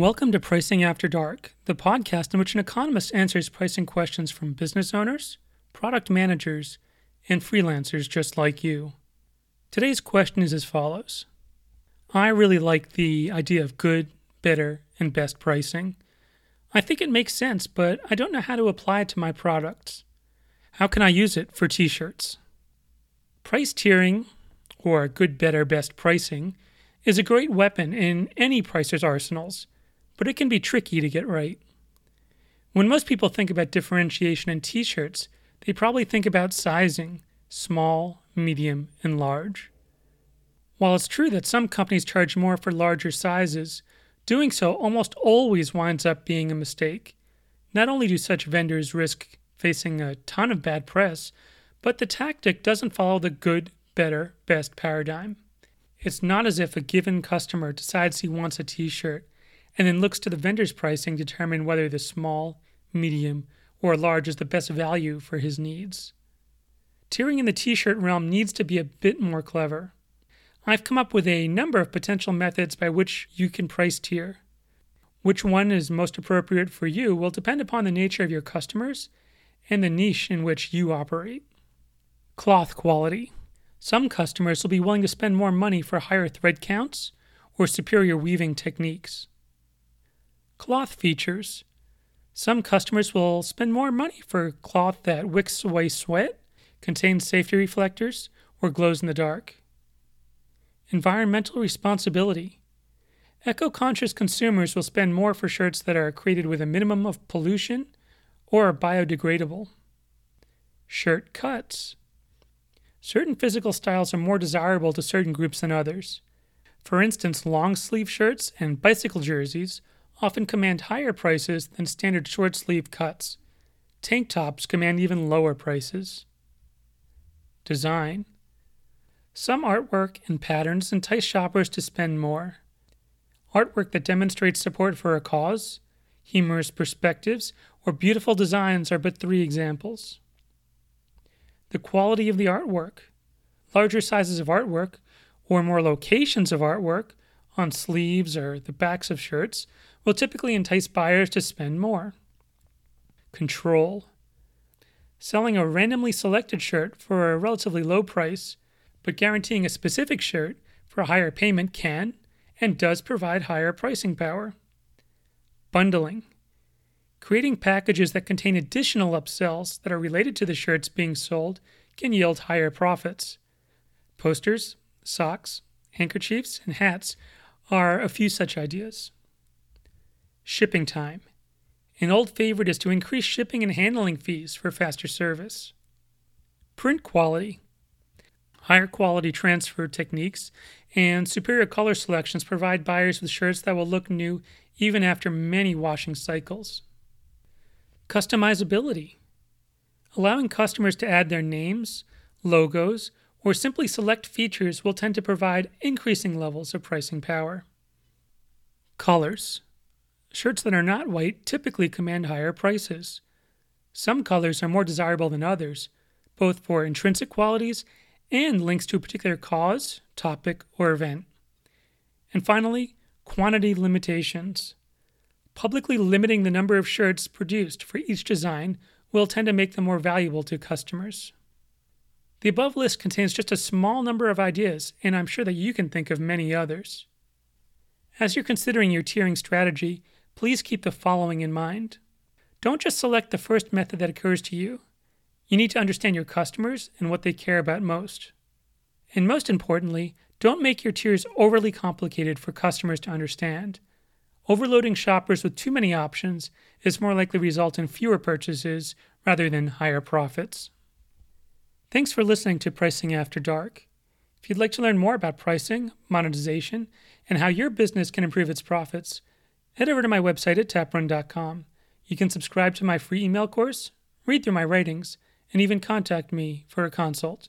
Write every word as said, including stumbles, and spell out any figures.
Welcome to Pricing After Dark, the podcast in which an economist answers pricing questions from business owners, product managers, and freelancers just like you. Today's question is as follows. I really like the idea of good, better, and best pricing. I think it makes sense, but I don't know how to apply it to my products. How can I use it for t-shirts? Price tiering, or good, better, best pricing, is a great weapon in any pricer's arsenals, but it can be tricky to get right. When most people think about differentiation in t-shirts, they probably think about sizing, small, medium, and large. While it's true that some companies charge more for larger sizes, doing so almost always winds up being a mistake. Not only do such vendors risk facing a ton of bad press, but the tactic doesn't follow the good, better, best paradigm. It's not as if a given customer decides he wants a t-shirt and then looks to the vendor's pricing to determine whether the small, medium, or large is the best value for his needs. Tiering in the t-shirt realm needs to be a bit more clever. I've come up with a number of potential methods by which you can price tier. Which one is most appropriate for you will depend upon the nature of your customers and the niche in which you operate. Cloth quality. Some customers will be willing to spend more money for higher thread counts or superior weaving techniques. Cloth features. Some customers will spend more money for cloth that wicks away sweat, contains safety reflectors, or glows in the dark. Environmental responsibility. Eco-conscious consumers will spend more for shirts that are created with a minimum of pollution or are biodegradable. Shirt cuts. Certain physical styles are more desirable to certain groups than others. For instance, long-sleeve shirts and bicycle jerseys often command higher prices than standard short-sleeve cuts. Tank tops command even lower prices. Design. Some artwork and patterns entice shoppers to spend more. Artwork that demonstrates support for a cause, humorous perspectives, or beautiful designs are but three examples. The quality of the artwork. Larger sizes of artwork, or more locations of artwork, on sleeves or the backs of shirts will typically entice buyers to spend more. Control. Selling a randomly selected shirt for a relatively low price, but guaranteeing a specific shirt for a higher payment can and does provide higher pricing power. Bundling. Creating packages that contain additional upsells that are related to the shirts being sold can yield higher profits. Posters, socks, handkerchiefs, and hats are a few such ideas. Shipping time. An old favorite is to increase shipping and handling fees for faster service. Print quality. Higher quality transfer techniques and superior color selections provide buyers with shirts that will look new even after many washing cycles. Customizability. Allowing customers to add their names, logos, or simply select features will tend to provide increasing levels of pricing power. Colors. Shirts that are not white typically command higher prices. Some colors are more desirable than others, both for intrinsic qualities and links to a particular cause, topic, or event. And finally, quantity limitations. Publicly limiting the number of shirts produced for each design will tend to make them more valuable to customers. The above list contains just a small number of ideas, and I'm sure that you can think of many others. As you're considering your tiering strategy, please keep the following in mind. Don't just select the first method that occurs to you. You need to understand your customers and what they care about most. And most importantly, don't make your tiers overly complicated for customers to understand. Overloading shoppers with too many options is more likely to result in fewer purchases rather than higher profits. Thanks for listening to Pricing After Dark. If you'd like to learn more about pricing, monetization, and how your business can improve its profits, head over to my website at taprun dot com. You can subscribe to my free email course, read through my writings, and even contact me for a consult.